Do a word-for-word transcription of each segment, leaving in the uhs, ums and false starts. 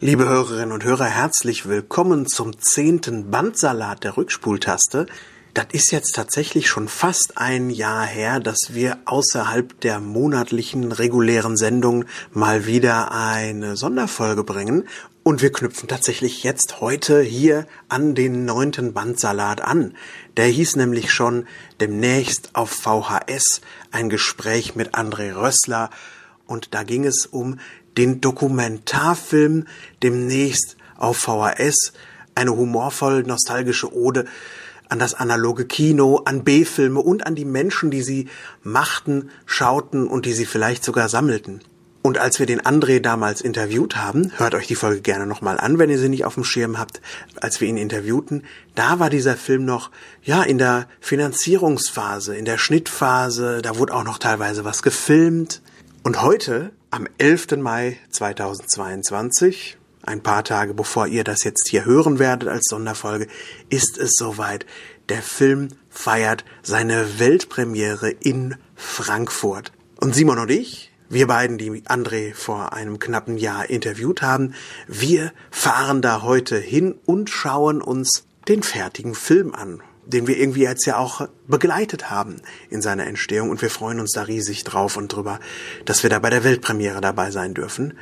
Liebe Hörerinnen und Hörer, herzlich willkommen zum zehnten Bandsalat der Rückspultaste. Das ist jetzt tatsächlich schon fast ein Jahr her, dass wir außerhalb der monatlichen regulären Sendung mal wieder eine Sonderfolge bringen. Und wir knüpfen tatsächlich jetzt heute hier an den neunten Bandsalat an. Der hieß nämlich schon demnächst auf V H S, ein Gespräch mit André Rössler. Und da ging es um den Dokumentarfilm demnächst auf V H S, eine humorvoll-nostalgische Ode an das analoge Kino, an B-Filme und an die Menschen, die sie machten, schauten und die sie vielleicht sogar sammelten. Und als wir den André damals interviewt haben, hört euch die Folge gerne nochmal an, wenn ihr sie nicht auf dem Schirm habt, als wir ihn interviewten, da war dieser Film noch ja in der Finanzierungsphase, in der Schnittphase, da wurde auch noch teilweise was gefilmt. Und heute, am elften Mai zweitausendzweiundzwanzig, ein paar Tage bevor ihr das jetzt hier hören werdet als Sonderfolge, ist es soweit. Der Film feiert seine Weltpremiere in Frankfurt. Und Simon und ich, wir beiden, die André vor einem knappen Jahr interviewt haben, wir fahren da heute hin und schauen uns den fertigen Film an, den wir irgendwie jetzt ja auch begleitet haben in seiner Entstehung. Und wir freuen uns da riesig drauf und drüber, dass wir da bei der Weltpremiere dabei sein dürfen.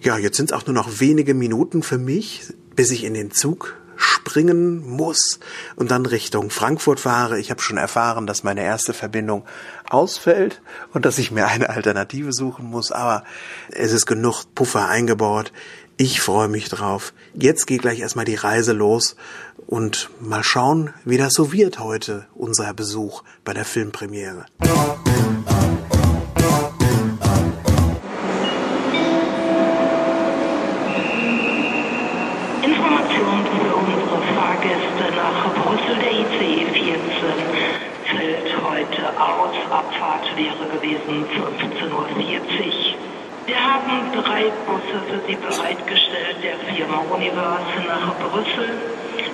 Ja, jetzt sind es auch nur noch wenige Minuten für mich, bis ich in den Zug springen muss und dann Richtung Frankfurt fahre. Ich habe schon erfahren, dass meine erste Verbindung ausfällt und dass ich mir eine Alternative suchen muss. Aber es ist genug Puffer eingebaut. Ich freue mich drauf. Jetzt geht gleich erstmal die Reise los und mal schauen, wie das so wird heute, unser Besuch bei der Filmpremiere. Information für unsere Fahrgäste nach Brüssel, der I C E vierzehn fällt heute aus. Abfahrt wäre gewesen fünfzehn Uhr vierzig. Wir haben drei Busse für Sie bereitgestellt, der Firma Universe nach Brüssel.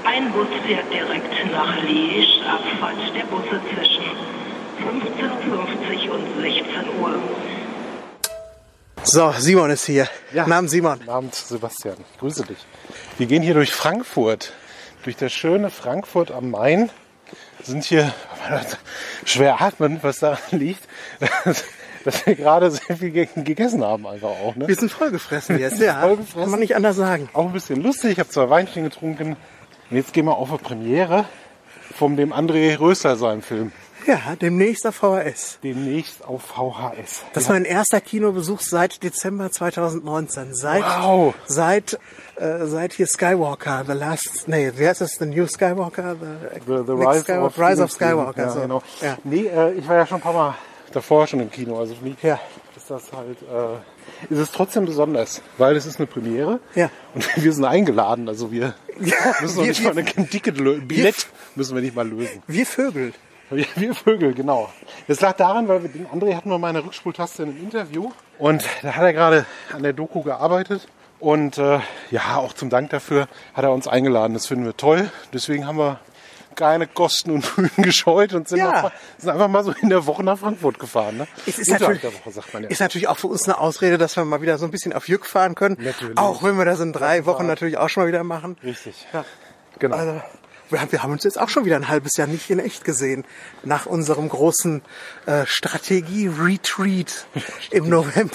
Ein Bus fährt direkt nach Liege, Abfahrt der Busse zwischen fünfzehn Uhr fünfzig und sechzehn Uhr. So, Simon ist hier. Ja. Guten Abend, Simon. Guten Abend, Sebastian. Ich grüße dich. Wir gehen hier durch Frankfurt, durch das schöne Frankfurt am Main. Sind hier schwer atmen, was daran liegt, dass wir gerade sehr viel gegessen haben, einfach auch. Ne? Wir sind vollgefressen jetzt, ja. Vollgefressen. Kann man nicht anders sagen. Auch ein bisschen lustig. Ich habe zwei Weinchen getrunken. Und jetzt gehen wir auf eine Premiere von dem André Rössler, seinem Film. Ja, demnächst auf V H S. Demnächst auf V H S. Das war mein erster Kinobesuch seit Dezember zweitausendneunzehn. Seit, wow. Seit, äh, seit hier Skywalker, The Last, nee, wie heißt das? The New Skywalker? The, the, the Rise, Skywalker, of Rise of Skywalker. Ja, so. Genau. Ja. Nee, äh, ich war ja schon ein paar Mal davor schon im Kino, also für mich ja. ist das halt, äh, ist es trotzdem besonders, weil es ist eine Premiere ja. und wir sind eingeladen, also wir ja, müssen wir, nicht wir, mal ein Ticket lösen, Billett müssen wir nicht mal lösen. Wir Vögel. Wir, wir Vögel, genau. Das lag daran, weil wir den André hatten wir mal eine Rückspultaste in einem Interview und da hat er gerade an der Doku gearbeitet und äh, ja, auch zum Dank dafür hat er uns eingeladen, das finden wir toll, deswegen haben wir keine Kosten und Mühen gescheut und sind, ja. mal, sind einfach mal so in der Woche nach Frankfurt gefahren. Ne? Es ist, natürlich, der Woche, sagt man ja. ist natürlich auch für uns eine Ausrede, dass wir mal wieder so ein bisschen auf Jück fahren können. Natürlich. Auch wenn wir das in drei Wochen natürlich auch schon mal wieder machen. Richtig. Ja. Genau. Also, wir haben uns jetzt auch schon wieder ein halbes Jahr nicht in echt gesehen. Nach unserem großen äh, Strategie-Retreat im November.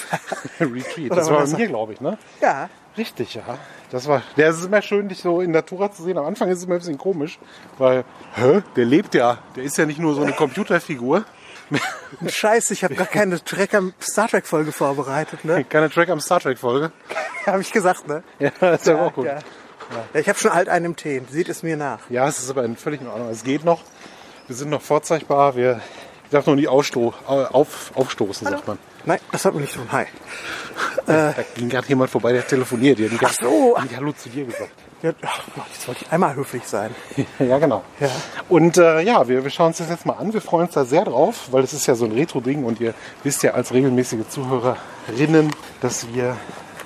Retreat, das war bei mir, glaube ich, ne? Ja. Richtig, ja. Das war, ja, es ist immer schön, dich so in Natura zu sehen. Am Anfang ist es immer ein bisschen komisch, weil, hä, der lebt ja. Der ist ja nicht nur so eine Computerfigur. Scheiße, ich habe gar keine Track am Star Trek Folge vorbereitet, ne? Keine Track am Star Trek Folge? Habe ich gesagt, ne? Ja, das ist ja auch gut. Ja. Ja, ich habe schon alt einen im Tee. Sieht es mir nach. Ja, es ist aber völlig in Ordnung. Es geht noch. Wir sind noch vorzeigbar. Wir, ich darf noch nie aufsto- auf, aufstoßen, Hallo. Sagt man. Nein, das hat man nicht tun. Hi. Da, äh, da ging gerade jemand vorbei, der telefoniert. Der hat ach so. Ich Hallo zu dir gesagt. Ja, ach Gott, jetzt wollte ich einmal höflich sein. Ja, genau. Ja. Und äh, ja, wir, wir schauen uns das jetzt mal an. Wir freuen uns da sehr drauf, weil es ist ja so ein Retro-Ding. Und ihr wisst ja als regelmäßige Zuhörerinnen, dass wir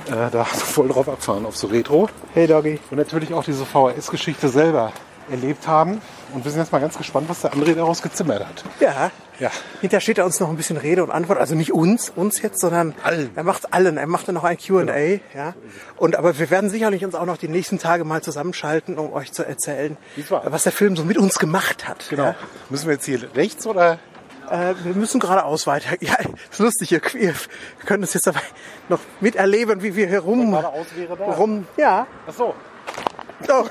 äh, da voll drauf abfahren auf so Retro. Hey, Doggy. Und natürlich auch diese V H S-Geschichte selber erlebt haben. Und wir sind jetzt mal ganz gespannt, was der André daraus gezimmert hat. Ja. Ja. Hinterher steht er uns noch ein bisschen Rede und Antwort. Also nicht uns, uns jetzt, sondern allen. Er macht allen. Er macht dann noch ein Q and A. Genau. Ja. Und, aber wir werden sicherlich uns auch noch die nächsten Tage mal zusammenschalten, um euch zu erzählen, was der Film so mit uns gemacht hat. Genau. Ja. Müssen wir jetzt hier rechts oder? Äh, wir müssen geradeaus weiter. Ja, ist lustig. Ihr, ihr könnt es jetzt dabei noch miterleben, wie wir hier rum. Geradeaus wäre da. Rum, ja. Ach so. Oh.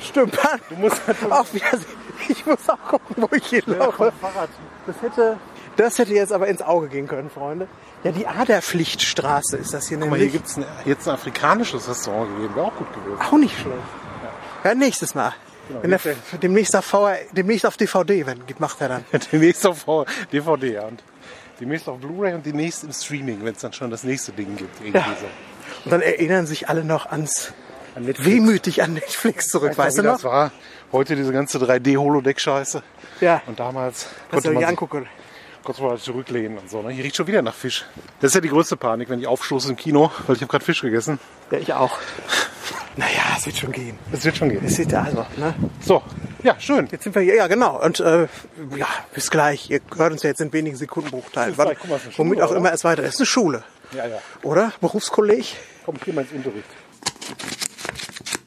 Stimmt. Du musst auch wieder, ich muss auch gucken, wo ich hier laufe. Das hätte, das hätte jetzt aber ins Auge gehen können, Freunde. Ja, die Aderpflichtstraße ist das hier nämlich. Guck mal, hier gibt's ein, jetzt ein afrikanisches Restaurant gegeben, wäre auch gut gewesen. Auch nicht schlecht. Ja, ja nächstes Mal. Genau, wenn der, demnächst, auf v, demnächst auf D V D wenn, macht er dann. Demnächst auf v, D V D, ja. Und demnächst auf Blu-ray und demnächst im Streaming, wenn es dann schon das nächste Ding gibt. Irgendwie ja. So. Und dann erinnern sich alle noch ans an wehmütig an Netflix zurück, weißt du noch? Das war heute diese ganze drei D-Holodeck-Scheiße. Ja. Und damals das konnte man, angucken. Sich, konnte man zurücklehnen und so. Ne? Hier riecht schon wieder nach Fisch. Das ist ja die größte Panik, wenn ich aufstoße im Kino, weil ich habe gerade Fisch gegessen. Ja, ich auch. Naja, es wird schon gehen. Es wird schon gehen. Es wird also, ne? So, ja, schön. Jetzt sind wir hier, ja genau. Und äh, ja, bis gleich. Ihr hört uns ja jetzt in wenigen Sekundenbruchteilen. Wann, guck mal, Schule, womit auch oder? Immer es weiter ist. Eine Schule. Ja, ja. Oder? Berufskolleg? Komm, ich geh mal ins Unterricht.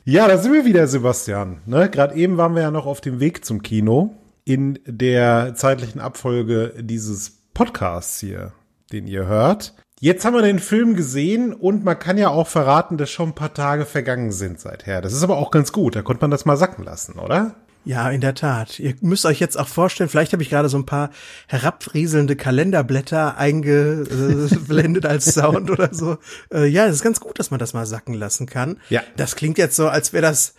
Ja, da sind wir wieder, Sebastian. Ne? Gerade eben waren wir ja noch auf dem Weg zum Kino in der zeitlichen Abfolge dieses Podcasts hier, den ihr hört. Jetzt haben wir den Film gesehen und man kann ja auch verraten, dass schon ein paar Tage vergangen sind seither. Das ist aber auch ganz gut, da konnte man das mal sacken lassen, oder? Ja, in der Tat. Ihr müsst euch jetzt auch vorstellen, vielleicht habe ich gerade so ein paar herabrieselnde Kalenderblätter eingeblendet als Sound oder so. Ja, es ist ganz gut, dass man das mal sacken lassen kann. Ja. Das klingt jetzt so, als wäre das,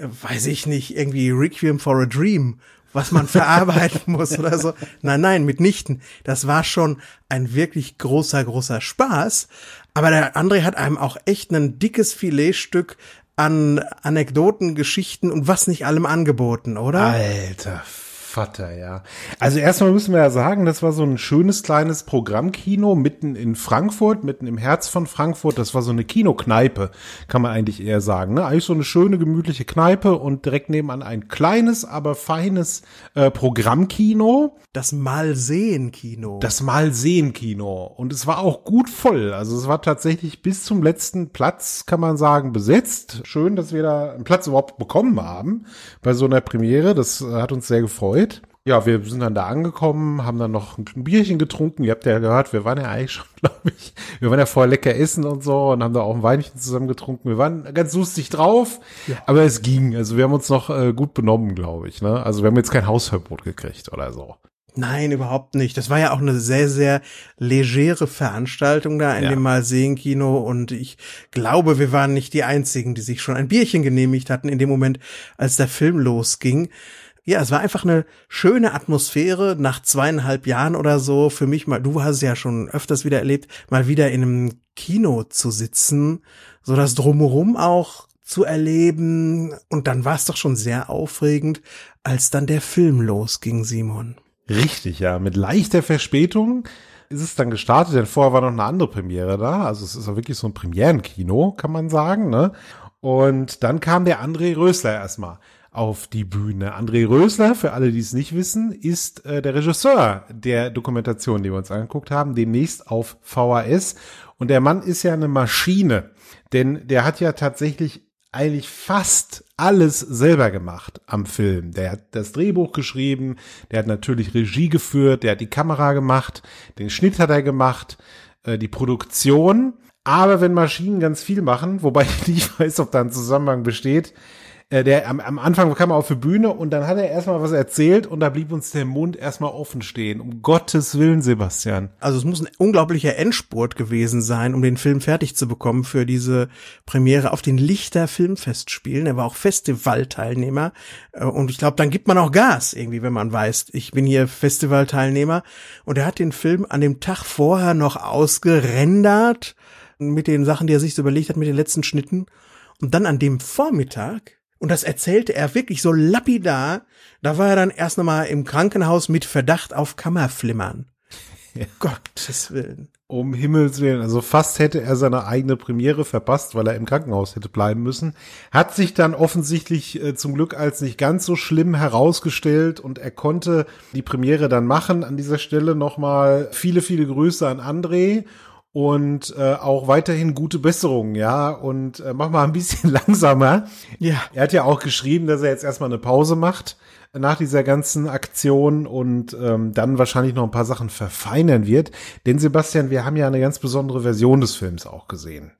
weiß ich nicht, irgendwie Requiem for a Dream, was man verarbeiten muss oder so. Nein, nein, mitnichten. Das war schon ein wirklich großer, großer Spaß. Aber der André hat einem auch echt ein dickes Filetstück an Anekdoten, Geschichten und was nicht allem angeboten, oder? Alter Vater, ja. Also erstmal müssen wir ja sagen, das war so ein schönes kleines Programmkino mitten in Frankfurt, mitten im Herz von Frankfurt. Das war so eine Kinokneipe, kann man eigentlich eher sagen. Ne? Eigentlich so eine schöne, gemütliche Kneipe und direkt nebenan ein kleines, aber feines äh, Programmkino. Das Mal Seh'n-Kino. Das Mal Seh'n-Kino. Und es war auch gut voll. Also es war tatsächlich bis zum letzten Platz, kann man sagen, besetzt. Schön, dass wir da einen Platz überhaupt bekommen haben bei so einer Premiere. Das hat uns sehr gefreut. Ja, wir sind dann da angekommen, haben dann noch ein Bierchen getrunken. Ihr habt ja gehört, wir waren ja eigentlich schon, glaube ich, wir waren ja vorher lecker essen und so und haben da auch ein Weinchen zusammen getrunken. Wir waren ganz lustig drauf, ja. Aber es ging. Also wir haben uns noch äh, gut benommen, glaube ich. Ne? Also wir haben jetzt kein Hausverbot gekriegt oder so. Nein, überhaupt nicht. Das war ja auch eine sehr, sehr legere Veranstaltung da in ja. dem Mal Seh'n-Kino und ich glaube, wir waren nicht die Einzigen, die sich schon ein Bierchen genehmigt hatten in dem Moment, als der Film losging. Ja, es war einfach eine schöne Atmosphäre nach zweieinhalb Jahren oder so. Für mich mal, du hast es ja schon öfters wieder erlebt, mal wieder in einem Kino zu sitzen, so das Drumherum auch zu erleben. Und dann war es doch schon sehr aufregend, als dann der Film losging, Simon. Richtig, ja, mit leichter Verspätung ist es dann gestartet, denn vorher war noch eine andere Premiere da. Also es ist ja wirklich so ein Premierenkino, kann man sagen, ne? Und dann kam der André Rössler erstmal auf die Bühne. André Rössler, für alle, die es nicht wissen, ist äh, der Regisseur der Dokumentation, die wir uns angeguckt haben, demnächst auf V H S. Und der Mann ist ja eine Maschine, denn der hat ja tatsächlich eigentlich fast alles selber gemacht am Film. Der hat das Drehbuch geschrieben, der hat natürlich Regie geführt, der hat die Kamera gemacht, den Schnitt hat er gemacht, äh, die Produktion. Aber wenn Maschinen ganz viel machen, wobei ich nicht weiß, ob da ein Zusammenhang besteht, Der am, am Anfang kam er auf die Bühne und dann hat er erstmal was erzählt und da blieb uns der Mund erstmal offen stehen. Um Gottes Willen, Sebastian. Also es muss ein unglaublicher Endspurt gewesen sein, um den Film fertig zu bekommen für diese Premiere auf den Lichter Filmfestspielen. Er war auch Festivalteilnehmer und ich glaube, dann gibt man auch Gas irgendwie, wenn man weiß, ich bin hier Festivalteilnehmer. Und er hat den Film an dem Tag vorher noch ausgerendert mit den Sachen, die er sich so überlegt hat, mit den letzten Schnitten. Und dann an dem Vormittag, und das erzählte er wirklich so lapidar, da war er dann erst nochmal im Krankenhaus mit Verdacht auf Kammerflimmern. Ja. Gottes Willen. Um Himmels Willen. Also fast hätte er seine eigene Premiere verpasst, weil er im Krankenhaus hätte bleiben müssen. Hat sich dann offensichtlich äh, zum Glück als nicht ganz so schlimm herausgestellt und er konnte die Premiere dann machen. An dieser Stelle nochmal viele, viele Grüße an André. Und äh, auch weiterhin gute Besserung, ja. Und äh, mach mal ein bisschen langsamer. Ja. Er hat ja auch geschrieben, dass er jetzt erstmal eine Pause macht nach dieser ganzen Aktion und ähm, dann wahrscheinlich noch ein paar Sachen verfeinern wird. Denn Sebastian, wir haben ja eine ganz besondere Version des Films auch gesehen.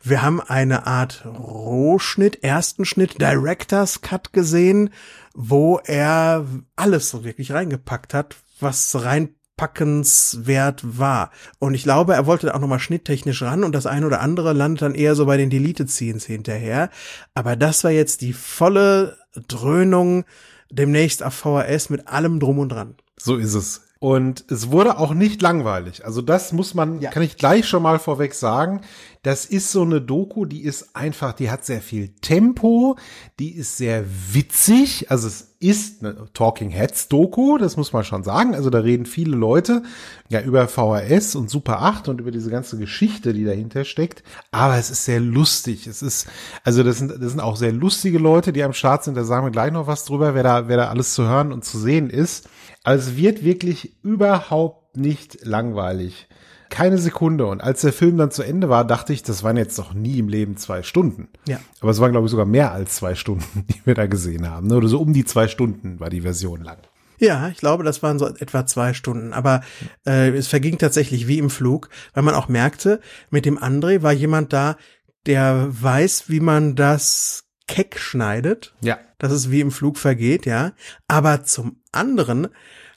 Wir haben eine Art Rohschnitt, ersten Schnitt, Director's Cut gesehen, wo er alles wirklich reingepackt hat, was rein packenswert war. Und ich glaube, er wollte auch nochmal schnitttechnisch ran und das ein oder andere landet dann eher so bei den Deleted Scenes hinterher. Aber das war jetzt die volle Dröhnung demnächst auf V H S mit allem Drum und Dran. So ist es. Und es wurde auch nicht langweilig. Also das muss man, ja. kann ich gleich schon mal vorweg sagen. Das ist so eine Doku, die ist einfach, die hat sehr viel Tempo, die ist sehr witzig. Also es ist eine Talking Heads Doku, das muss man schon sagen. Also da reden viele Leute ja über V H S und Super acht und über diese ganze Geschichte, die dahinter steckt. Aber es ist sehr lustig. Es ist, also das sind, das sind auch sehr lustige Leute, die am Start sind. Da sagen wir gleich noch was drüber, wer da, wer da alles zu hören und zu sehen ist. Also es wird wirklich überhaupt nicht langweilig. Keine Sekunde. Und als der Film dann zu Ende war, dachte ich, das waren jetzt noch nie im Leben zwei Stunden. Ja. Aber es waren, glaube ich, sogar mehr als zwei Stunden, die wir da gesehen haben. Oder so um die zwei Stunden war die Version lang. Ja, ich glaube, das waren so etwa zwei Stunden. Aber äh, es verging tatsächlich wie im Flug, weil man auch merkte, mit dem André war jemand da, der weiß, wie man das keck schneidet. Ja. Dass es wie im Flug vergeht, ja. Aber zum anderen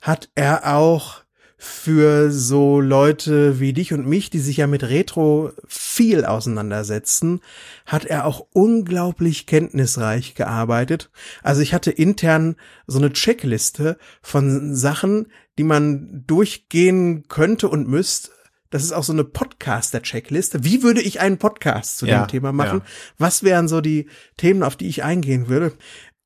hat er auch für so Leute wie dich und mich, die sich ja mit Retro viel auseinandersetzen, hat er auch unglaublich kenntnisreich gearbeitet. Also ich hatte intern so eine Checkliste von Sachen, die man durchgehen könnte und müsste. Das ist auch so eine Podcaster-Checkliste. Wie würde ich einen Podcast zu ja, dem Thema machen? Ja. Was wären so die Themen, auf die ich eingehen würde?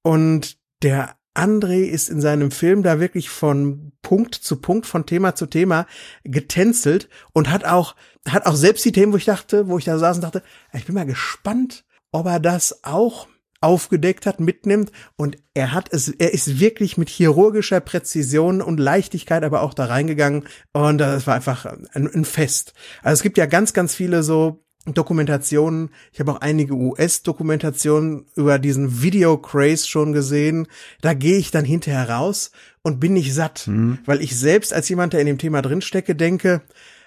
Und der André ist in seinem Film da wirklich von Punkt zu Punkt, von Thema zu Thema getänzelt und hat auch, hat auch selbst die Themen, wo ich dachte, wo ich da saß und dachte, ich bin mal gespannt, ob er das auch aufgedeckt hat, mitnimmt und er hat es, er ist wirklich mit chirurgischer Präzision und Leichtigkeit aber auch da reingegangen und das war einfach ein, ein Fest. Also es gibt ja ganz, ganz viele so Dokumentationen, ich habe auch einige U S-Dokumentationen über diesen Video-Craze schon gesehen, da gehe ich dann hinterher raus und bin nicht satt, mhm. weil ich selbst als jemand, der in dem Thema drinstecke, denke,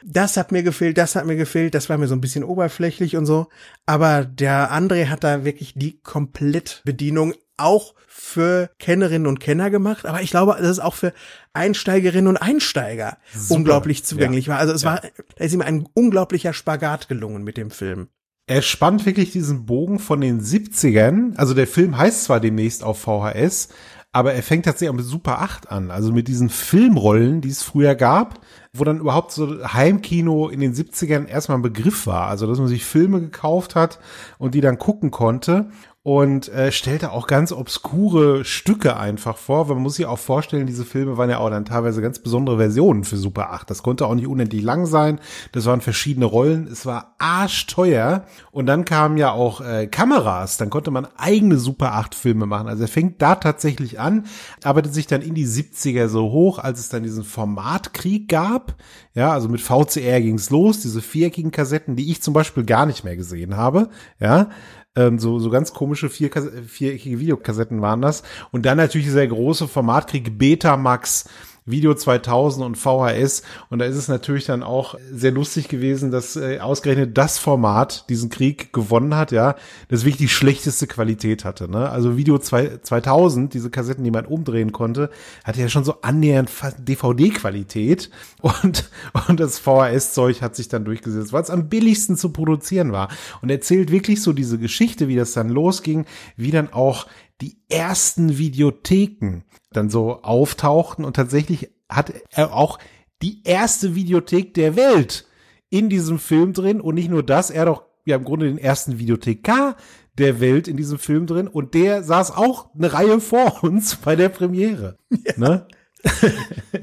das hat mir gefehlt, das hat mir gefehlt, das war mir so ein bisschen oberflächlich und so, aber der André hat da wirklich die Komplettbedienung auch für Kennerinnen und Kenner gemacht, aber ich glaube, das ist auch für Einsteigerinnen und Einsteiger Super. unglaublich zugänglich ja. war. Also es ja. war, da ist ihm ein unglaublicher Spagat gelungen mit dem Film. Er spannt wirklich diesen Bogen von den siebzigern, also der Film heißt zwar demnächst auf V H S, aber er fängt tatsächlich auch mit Super acht an, also mit diesen Filmrollen, die es früher gab, wo dann überhaupt so Heimkino in den siebzigern erstmal ein Begriff war, also dass man sich Filme gekauft hat und die dann gucken konnte und äh, stellte auch ganz obskure Stücke einfach vor, man muss sich auch vorstellen, diese Filme waren ja auch dann teilweise ganz besondere Versionen für Super acht, das konnte auch nicht unendlich lang sein, das waren verschiedene Rollen, es war arschteuer und dann kamen ja auch äh, Kameras, dann konnte man eigene Super acht Filme machen, also er fängt da tatsächlich an, An, arbeitet sich dann in die siebziger so hoch, als es dann diesen Formatkrieg gab. Ja, also mit V C R ging es los, diese viereckigen Kassetten, die ich zum Beispiel gar nicht mehr gesehen habe. Ja, ähm, so, so ganz komische vier, viereckige Videokassetten waren das. Und dann natürlich dieser große Formatkrieg Betamax, Video zweitausend und V H S. Und da ist es natürlich dann auch sehr lustig gewesen, dass äh, ausgerechnet das Format diesen Krieg gewonnen hat, ja, das wirklich die schlechteste Qualität hatte, ne? Also Video zweitausend, diese Kassetten, die man umdrehen konnte, hatte ja schon so annähernd D V D-Qualität. Und, und das V H S-Zeug hat sich dann durchgesetzt, weil es am billigsten zu produzieren war. Und erzählt wirklich so diese Geschichte, wie das dann losging, wie dann auch die ersten Videotheken dann so auftauchten und tatsächlich hat er auch die erste Videothek der Welt in diesem Film drin und nicht nur das, er doch ja im Grunde den ersten Videothekar der Welt in diesem Film drin und der saß auch eine Reihe vor uns bei der Premiere. Ja. Ne?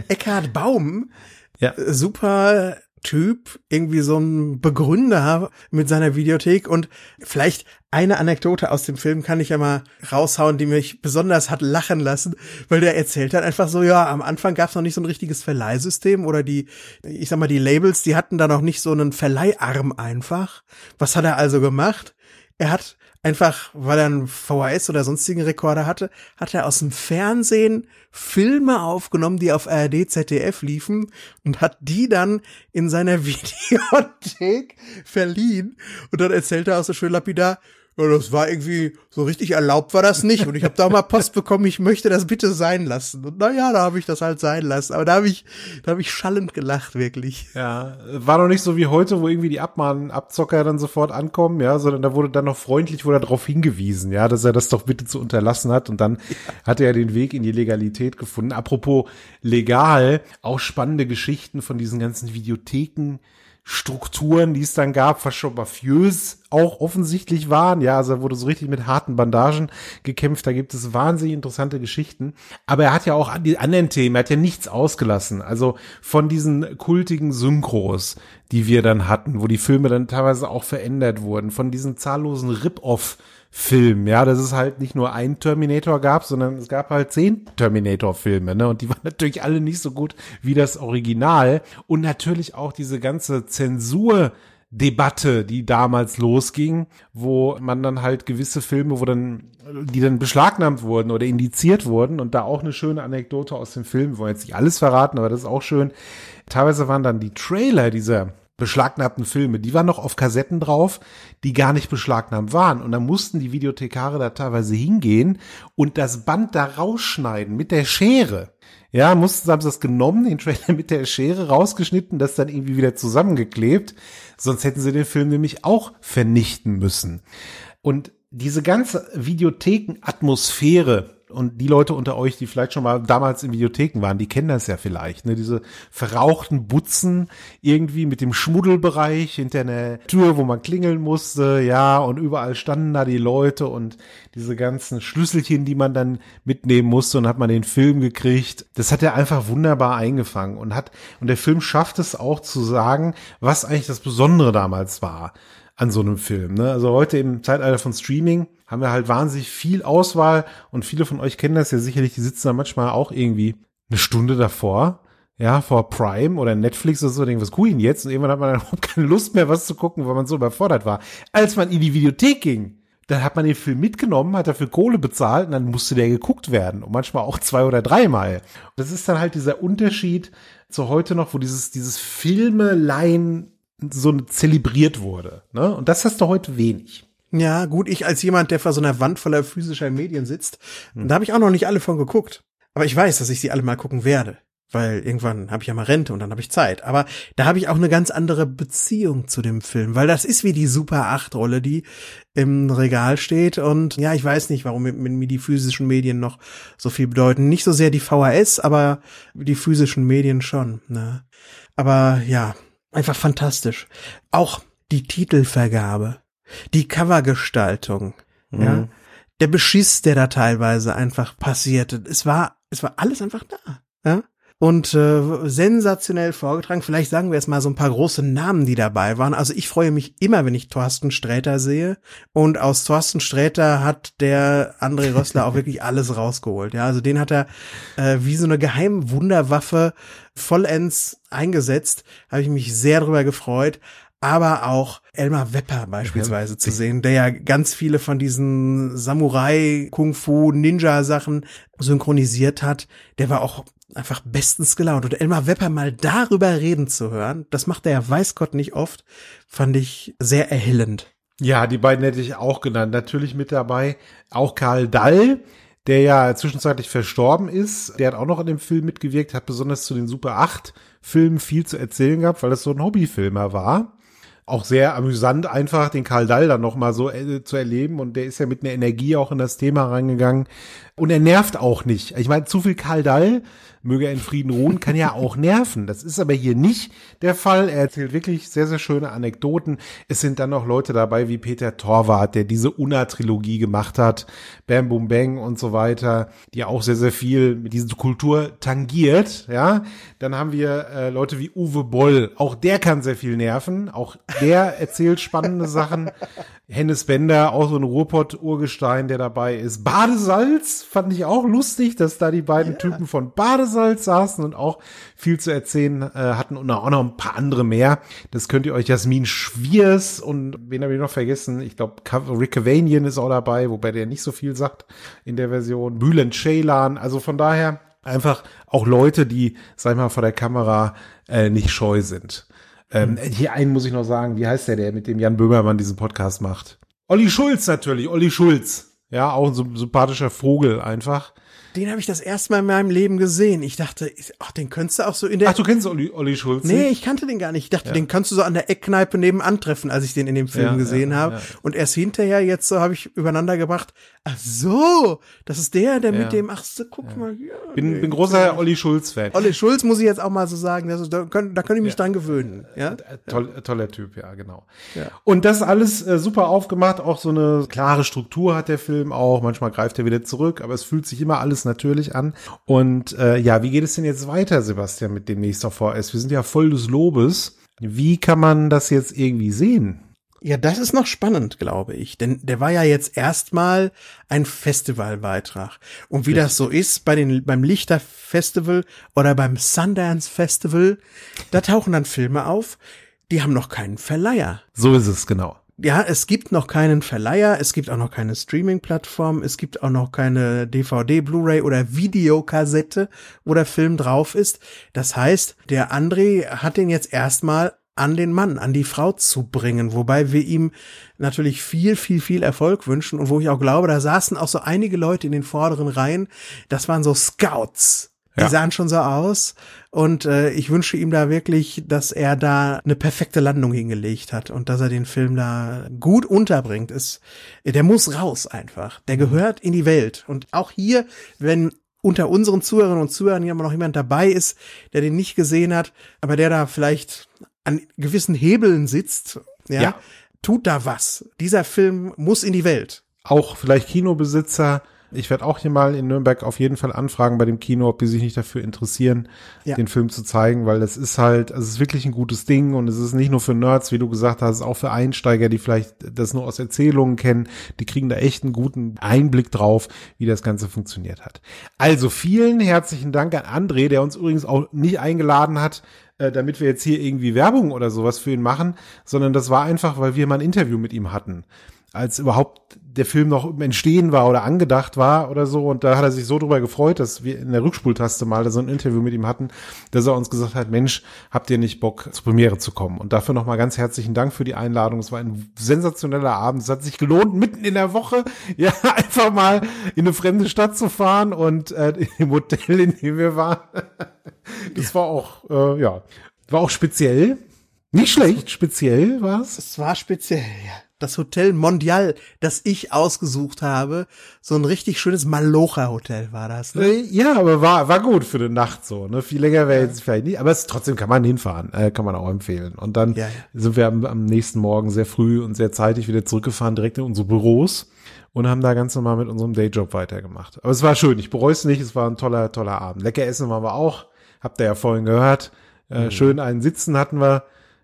Eckhard Baum Ja. Super Typ, irgendwie so ein Begründer mit seiner Videothek. Und vielleicht eine Anekdote aus dem Film kann ich ja mal raushauen, die mich besonders hat lachen lassen, weil der erzählt hat einfach so, ja, am Anfang gab es noch nicht so ein richtiges Verleihsystem oder die, ich sag mal, die Labels, die hatten da noch nicht so einen Verleiharm einfach. Was hat er also gemacht? Er hat einfach, weil er einen V H S oder sonstigen Rekorder hatte, hat er aus dem Fernsehen Filme aufgenommen, die auf A R D, Z D F liefen und hat die dann in seiner Videothek verliehen. Und dann erzählt er auch so schön lapidar, ja, das war irgendwie, so richtig erlaubt war das nicht. Und ich habe da auch mal Post bekommen, ich möchte das bitte sein lassen. Und na ja, da habe ich das halt sein lassen. Aber da habe ich, da habe ich schallend gelacht, wirklich. Ja, war doch nicht so wie heute, wo irgendwie die Abmahn-Abzocker dann sofort ankommen, ja, sondern da wurde dann noch freundlich wurde darauf hingewiesen, ja, dass er das doch bitte zu unterlassen hat. Und dann ja. hat er den Weg in die Legalität gefunden. Apropos legal, auch spannende Geschichten von diesen ganzen Videotheken. Strukturen, die es dann gab, was schon mafiös auch offensichtlich waren. Ja, also wurde so richtig mit harten Bandagen gekämpft. Da gibt es wahnsinnig interessante Geschichten. Aber er hat ja auch an die anderen Themen, er hat ja nichts ausgelassen. Also von diesen kultigen Synchros, die wir dann hatten, wo die Filme dann teilweise auch verändert wurden, von diesen zahllosen Rip-Off-Filmen, ja, dass es halt nicht nur einen Terminator gab, sondern es gab halt zehn Terminator-Filme, ne, und die waren natürlich alle nicht so gut wie das Original und natürlich auch diese ganze Zensur-Debatte, die damals losging, wo man dann halt gewisse Filme, wo dann, die dann beschlagnahmt wurden oder indiziert wurden und da auch eine schöne Anekdote aus dem Film, wir wollen jetzt nicht alles verraten, aber das ist auch schön, teilweise waren dann die Trailer dieser beschlagnahmten Filme, die waren noch auf Kassetten drauf, die gar nicht beschlagnahmt waren. Und dann mussten die Videothekare da teilweise hingehen und das Band da rausschneiden mit der Schere. Ja, mussten, haben sie das genommen, den Trailer mit der Schere rausgeschnitten, das dann irgendwie wieder zusammengeklebt. Sonst hätten sie den Film nämlich auch vernichten müssen. Und diese ganze Videothekenatmosphäre, und die Leute unter euch, die vielleicht schon mal damals in Videotheken waren, die kennen das ja vielleicht, ne? Diese verrauchten Butzen irgendwie mit dem Schmuddelbereich hinter einer Tür, wo man klingeln musste, ja, und überall standen da die Leute und diese ganzen Schlüsselchen, die man dann mitnehmen musste und hat man den Film gekriegt. Das hat er einfach wunderbar eingefangen und hat, und der Film schafft es auch zu sagen, was eigentlich das Besondere damals war an so einem Film, ne? Also heute im Zeitalter von Streaming haben wir halt wahnsinnig viel Auswahl und viele von euch kennen das ja sicherlich, die sitzen da manchmal auch irgendwie eine Stunde davor, ja, vor Prime oder Netflix oder so, denken, was gucke ich denn jetzt? Und irgendwann hat man dann überhaupt keine Lust mehr, was zu gucken, weil man so überfordert war. Als man in die Videothek ging, dann hat man den Film mitgenommen, hat dafür Kohle bezahlt und dann musste der geguckt werden und manchmal auch zwei oder dreimal. Das ist dann halt dieser Unterschied zu heute noch, wo dieses, dieses Filmelein so zelebriert wurde, ne? Und das hast du heute wenig. Ja, gut, ich als jemand, der vor so einer Wand voller physischer Medien sitzt, hm. da habe ich auch noch nicht alle von geguckt. Aber ich weiß, dass ich sie alle mal gucken werde, weil irgendwann habe ich ja mal Rente und dann habe ich Zeit. Aber da habe ich auch eine ganz andere Beziehung zu dem Film, weil das ist wie die Super acht Rolle, die im Regal steht. Und ja, ich weiß nicht, warum mir die physischen Medien noch so viel bedeuten. Nicht so sehr die V H S, aber die physischen Medien schon, ne? Aber ja, einfach fantastisch. Auch die Titelvergabe, die Covergestaltung, mhm. ja, der Beschiss, der da teilweise einfach passierte. Es war, es war alles einfach da, ja. Und äh, sensationell vorgetragen. Vielleicht sagen wir jetzt mal so ein paar große Namen, die dabei waren. Also ich freue mich immer, wenn ich Thorsten Sträter sehe. Und aus Thorsten Sträter hat der André Rössler auch wirklich alles rausgeholt. Ja, also den hat er äh, wie so eine geheime Wunderwaffe vollends eingesetzt. Habe ich mich sehr drüber gefreut. Aber auch Elmar Wepper beispielsweise ja. zu sehen, der ja ganz viele von diesen Samurai, Kung-Fu, Ninja-Sachen synchronisiert hat. Der war auch einfach bestens gelaunt. Und Elmar Wepper mal darüber reden zu hören, das macht er ja weiß Gott nicht oft, fand ich sehr erhellend. Ja, die beiden hätte ich auch genannt. Natürlich mit dabei auch Karl Dall, der ja zwischenzeitlich verstorben ist. Der hat auch noch in dem Film mitgewirkt, hat besonders zu den Super acht Filmen viel zu erzählen gehabt, weil das so ein Hobbyfilmer war. Auch sehr amüsant einfach, den Karl Dall dann nochmal so äh, zu erleben. Und der ist ja mit einer Energie auch in das Thema reingegangen, Und er nervt auch nicht. Ich meine, zu viel Karl Dall, möge er in Frieden ruhen, kann ja auch nerven. Das ist aber hier nicht der Fall. Er erzählt wirklich sehr, sehr schöne Anekdoten. Es sind dann noch Leute dabei wie Peter Torwart, der diese Una-Trilogie gemacht hat, Bam Boom Bang und so weiter, die auch sehr, sehr viel mit dieser Kultur tangiert. Ja, dann haben wir äh, Leute wie Uwe Boll. Auch der kann sehr viel nerven. Auch der erzählt spannende Sachen. Hennes Bender, auch so ein Ruhrpott-Urgestein, der dabei ist. Badesalz fand ich auch lustig, dass da die beiden yeah. Typen von Badesalz saßen und auch viel zu erzählen äh, hatten und auch noch ein paar andere mehr. Das könnt ihr euch, Jasmin Schwiers und wen habe ich noch vergessen? Ich glaube, Rick Vanian ist auch dabei, wobei der nicht so viel sagt in der Version. Bülent Shaylan, also von daher einfach auch Leute, die, sag ich mal, vor der Kamera äh, nicht scheu sind. Ähm, hier einen muss ich noch sagen, wie heißt der, der mit dem Jan Böhmermann diesen Podcast macht? Olli Schulz natürlich, Olli Schulz. Ja, auch ein sympathischer Vogel einfach. Den habe ich das erste Mal in meinem Leben gesehen. Ich dachte, ach, den könntest du auch so in der... Ach, du kennst Olli, Olli Schulz? Nee, ich kannte den gar nicht. Ich dachte, ja. den kannst du so an der Eckkneipe nebenan treffen, als ich den in dem Film ja, gesehen ja, habe. Ja. Und erst hinterher, jetzt so, habe ich übereinander gebracht, ach so, das ist der, der ja. mit dem, ach so, guck ja. mal. Ja, bin, nee, bin großer Olli Schulz-Fan. Olli Schulz muss ich jetzt auch mal so sagen, das ist, da kann da ich mich ja. dran gewöhnen. Ja? Toll, toller Typ, ja, genau. Ja. Und das alles äh, super aufgemacht, auch so eine klare Struktur hat der Film auch. Manchmal greift er wieder zurück, aber es fühlt sich immer alles natürlich an. Und äh, ja, wie geht es denn jetzt weiter, Sebastian, mit demnächst auf V H S? Wir sind ja voll des Lobes. Wie kann man das jetzt irgendwie sehen? Ja, das ist noch spannend, glaube ich. Denn der war ja jetzt erstmal ein Festivalbeitrag. Und wie Richtig. das so ist, bei den, beim Lichterfestival oder beim Sundance Festival, da tauchen dann Filme auf, die haben noch keinen Verleiher. So ist es, genau. Ja, es gibt noch keinen Verleiher, es gibt auch noch keine Streaming-Plattform, es gibt auch noch keine D V D, Blu-ray oder Videokassette, wo der Film drauf ist. Das heißt, der André hat den jetzt erstmal an den Mann, an die Frau zu bringen, wobei wir ihm natürlich viel, viel, viel Erfolg wünschen und wo ich auch glaube, da saßen auch so einige Leute in den vorderen Reihen, das waren so Scouts. Die ja. sahen schon so aus und äh, ich wünsche ihm da wirklich, dass er da eine perfekte Landung hingelegt hat und dass er den Film da gut unterbringt. Ist, der muss raus einfach, der gehört in die Welt. Und auch hier, wenn unter unseren Zuhörerinnen und Zuhörern ja immer noch jemand dabei ist, der den nicht gesehen hat, aber der da vielleicht an gewissen Hebeln sitzt, ja, ja. tut da was. Dieser Film muss in die Welt. Auch vielleicht Kinobesitzer. Ich werde auch hier mal in Nürnberg auf jeden Fall anfragen bei dem Kino, ob die sich nicht dafür interessieren, ja. den Film zu zeigen, weil das ist halt, also es ist wirklich ein gutes Ding und es ist nicht nur für Nerds, wie du gesagt hast, auch für Einsteiger, die vielleicht das nur aus Erzählungen kennen, die kriegen da echt einen guten Einblick drauf, wie das Ganze funktioniert hat. Also vielen herzlichen Dank an André, der uns übrigens auch nicht eingeladen hat, damit wir jetzt hier irgendwie Werbung oder sowas für ihn machen, sondern das war einfach, weil wir mal ein Interview mit ihm hatten, als überhaupt der Film noch im Entstehen war oder angedacht war oder so. Und da hat er sich so drüber gefreut, dass wir in der Rückspultaste mal so ein Interview mit ihm hatten, dass er uns gesagt hat, Mensch, habt ihr nicht Bock, zur Premiere zu kommen? Und dafür nochmal ganz herzlichen Dank für die Einladung. Es war ein sensationeller Abend. Es hat sich gelohnt, mitten in der Woche ja einfach mal in eine fremde Stadt zu fahren und äh, in dem Hotel, in dem wir waren. Das war auch, äh, ja, war auch speziell. Nicht schlecht, speziell war es. Es war speziell, ja. Das Hotel Mondial, das ich ausgesucht habe, so ein richtig schönes Malocha-Hotel war das. Ne? Ja, aber war war gut für eine Nacht so. Ne? Viel länger wäre jetzt vielleicht nicht, aber es, trotzdem kann man hinfahren, äh, kann man auch empfehlen. Und dann ja, ja. sind wir am, am nächsten Morgen sehr früh und sehr zeitig wieder zurückgefahren, direkt in unsere Büros und haben da ganz normal mit unserem Dayjob weitergemacht. Aber es war schön, ich bereue es nicht, es war ein toller, toller Abend. Lecker essen waren wir auch, habt ihr ja vorhin gehört. Äh, mhm. Schön einen Sitzen hatten wir,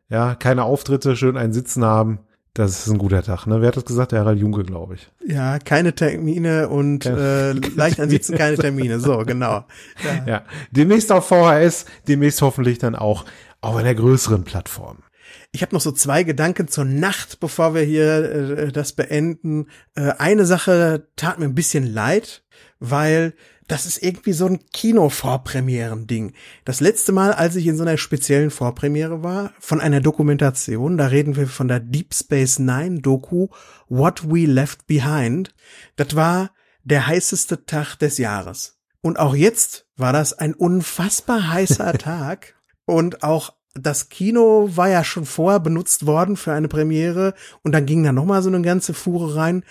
ja, keine Auftritte, schön einen Sitzen haben. Das ist ein guter Tag, ne? Wer hat das gesagt? Der Harald Junke, glaube ich. Ja, keine Termine und keine, äh, leicht ansitzen, keine Termine. So, genau. Ja. ja, demnächst auf V H S, demnächst hoffentlich dann auch auf einer größeren Plattform. Ich habe noch so zwei Gedanken zur Nacht, bevor wir hier äh, das beenden. Äh, eine Sache tat mir ein bisschen leid, weil das ist irgendwie so ein Kino-Vorpremieren-Ding. Das letzte Mal, als ich in so einer speziellen Vorpremiere war, von einer Dokumentation, da reden wir von der Deep Space Nine Doku, What We Left Behind, das war der heißeste Tag des Jahres. Und auch jetzt war das ein unfassbar heißer Tag und auch das Kino war ja schon vorher benutzt worden für eine Premiere und dann ging da nochmal so eine ganze Fuhre rein.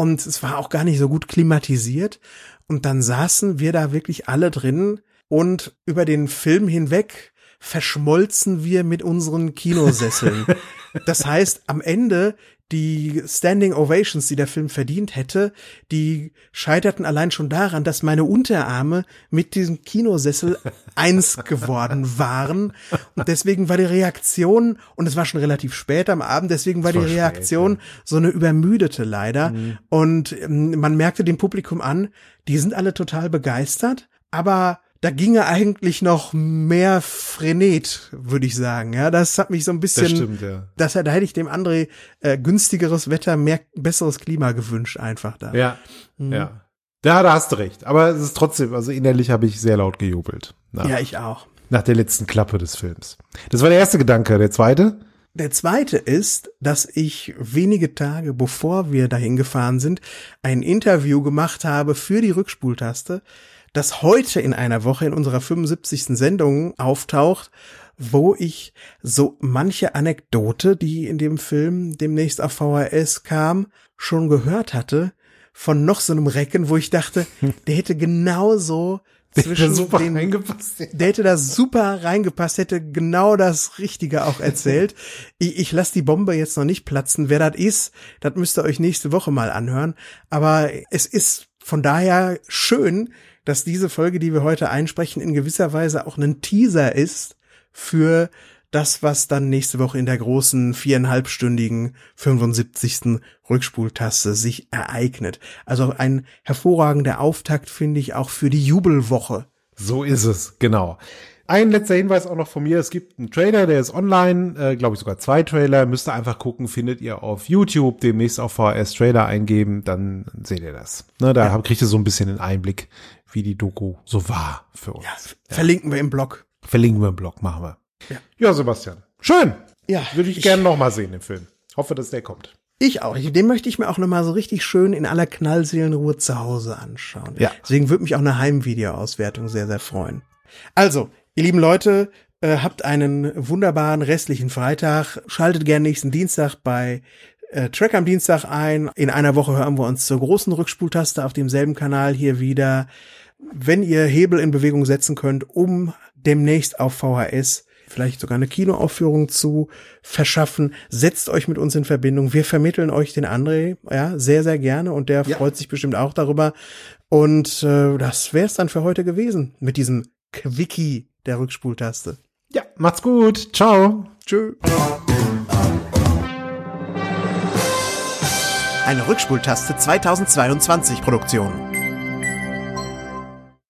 und es war auch gar nicht so gut klimatisiert. Und dann saßen wir da wirklich alle drin und über den Film hinweg verschmolzen wir mit unseren Kinosesseln. Das heißt, am Ende die Standing Ovations, die der Film verdient hätte, die scheiterten allein schon daran, dass meine Unterarme mit diesem Kinosessel eins geworden waren. Und deswegen war die Reaktion, und es war schon relativ spät am Abend, deswegen war die Reaktion spät, ja. so eine übermüdete leider. Mhm. Und ähm, man merkte dem Publikum an, die sind alle total begeistert, aber da ginge eigentlich noch mehr Frenet, würde ich sagen. Ja, das hat mich so ein bisschen, das stimmt, ja. das, da hätte ich dem André äh, günstigeres Wetter, mehr besseres Klima gewünscht einfach da. Ja, mhm. ja. Da, da hast du recht. Aber es ist trotzdem, also innerlich habe ich sehr laut gejubelt. Nach, ja, ich auch. Nach der letzten Klappe des Films. Das war der erste Gedanke. Der zweite? Der zweite ist, dass ich wenige Tage bevor wir dahin gefahren sind, ein Interview gemacht habe für die Rückspultaste, das heute in einer Woche in unserer fünfundsiebzigsten Sendung auftaucht, wo ich so manche Anekdote, die in dem Film demnächst auf V H S kam, schon gehört hatte, von noch so einem Recken, wo ich dachte, der hätte genauso zwischen super den, reingepasst. Der hätte da super reingepasst, hätte genau das Richtige auch erzählt. Ich, ich lasse die Bombe jetzt noch nicht platzen. Wer das ist, das müsst ihr euch nächste Woche mal anhören. Aber es ist von daher schön, dass diese Folge, die wir heute einsprechen, in gewisser Weise auch ein Teaser ist für das, was dann nächste Woche in der großen viereinhalbstündigen fünfundsiebzigsten Rückspultaste sich ereignet. Also ein hervorragender Auftakt, finde ich, auch für die Jubelwoche. So ist es, genau. Ein letzter Hinweis auch noch von mir. Es gibt einen Trailer, der ist online, äh, glaube ich sogar zwei Trailer. Müsst ihr einfach gucken, findet ihr auf YouTube, demnächst auf V H S Trailer eingeben, dann seht ihr das. Ne, da ja. kriegt ihr so ein bisschen den Einblick, wie die Doku so war für uns. Ja, ja. Verlinken wir im Blog. Verlinken wir im Blog, machen wir. Ja, ja Sebastian. Schön. Ja, würde ich, ich gerne nochmal sehen, den Film. Hoffe, dass der kommt. Ich auch. Den möchte ich mir auch nochmal so richtig schön in aller Knallseelenruhe zu Hause anschauen. Ja. Deswegen würde mich auch eine Heimvideo-Auswertung sehr, sehr freuen. Also, ihr lieben Leute, äh, habt einen wunderbaren restlichen Freitag. Schaltet gerne nächsten Dienstag bei äh, Track am Dienstag ein. In einer Woche hören wir uns zur großen Rückspultaste auf demselben Kanal hier wieder. Wenn ihr Hebel in Bewegung setzen könnt, um demnächst auf V H S vielleicht sogar eine Kinoaufführung zu verschaffen, setzt euch mit uns in Verbindung. Wir vermitteln euch den André ja sehr, sehr gerne und der ja. freut sich bestimmt auch darüber. Und äh, das wär's dann für heute gewesen mit diesem Quickie der Rückspultaste. Ja, macht's gut. Ciao. Tschö. Eine Rückspultaste zweitausendzweiundzwanzig Produktion.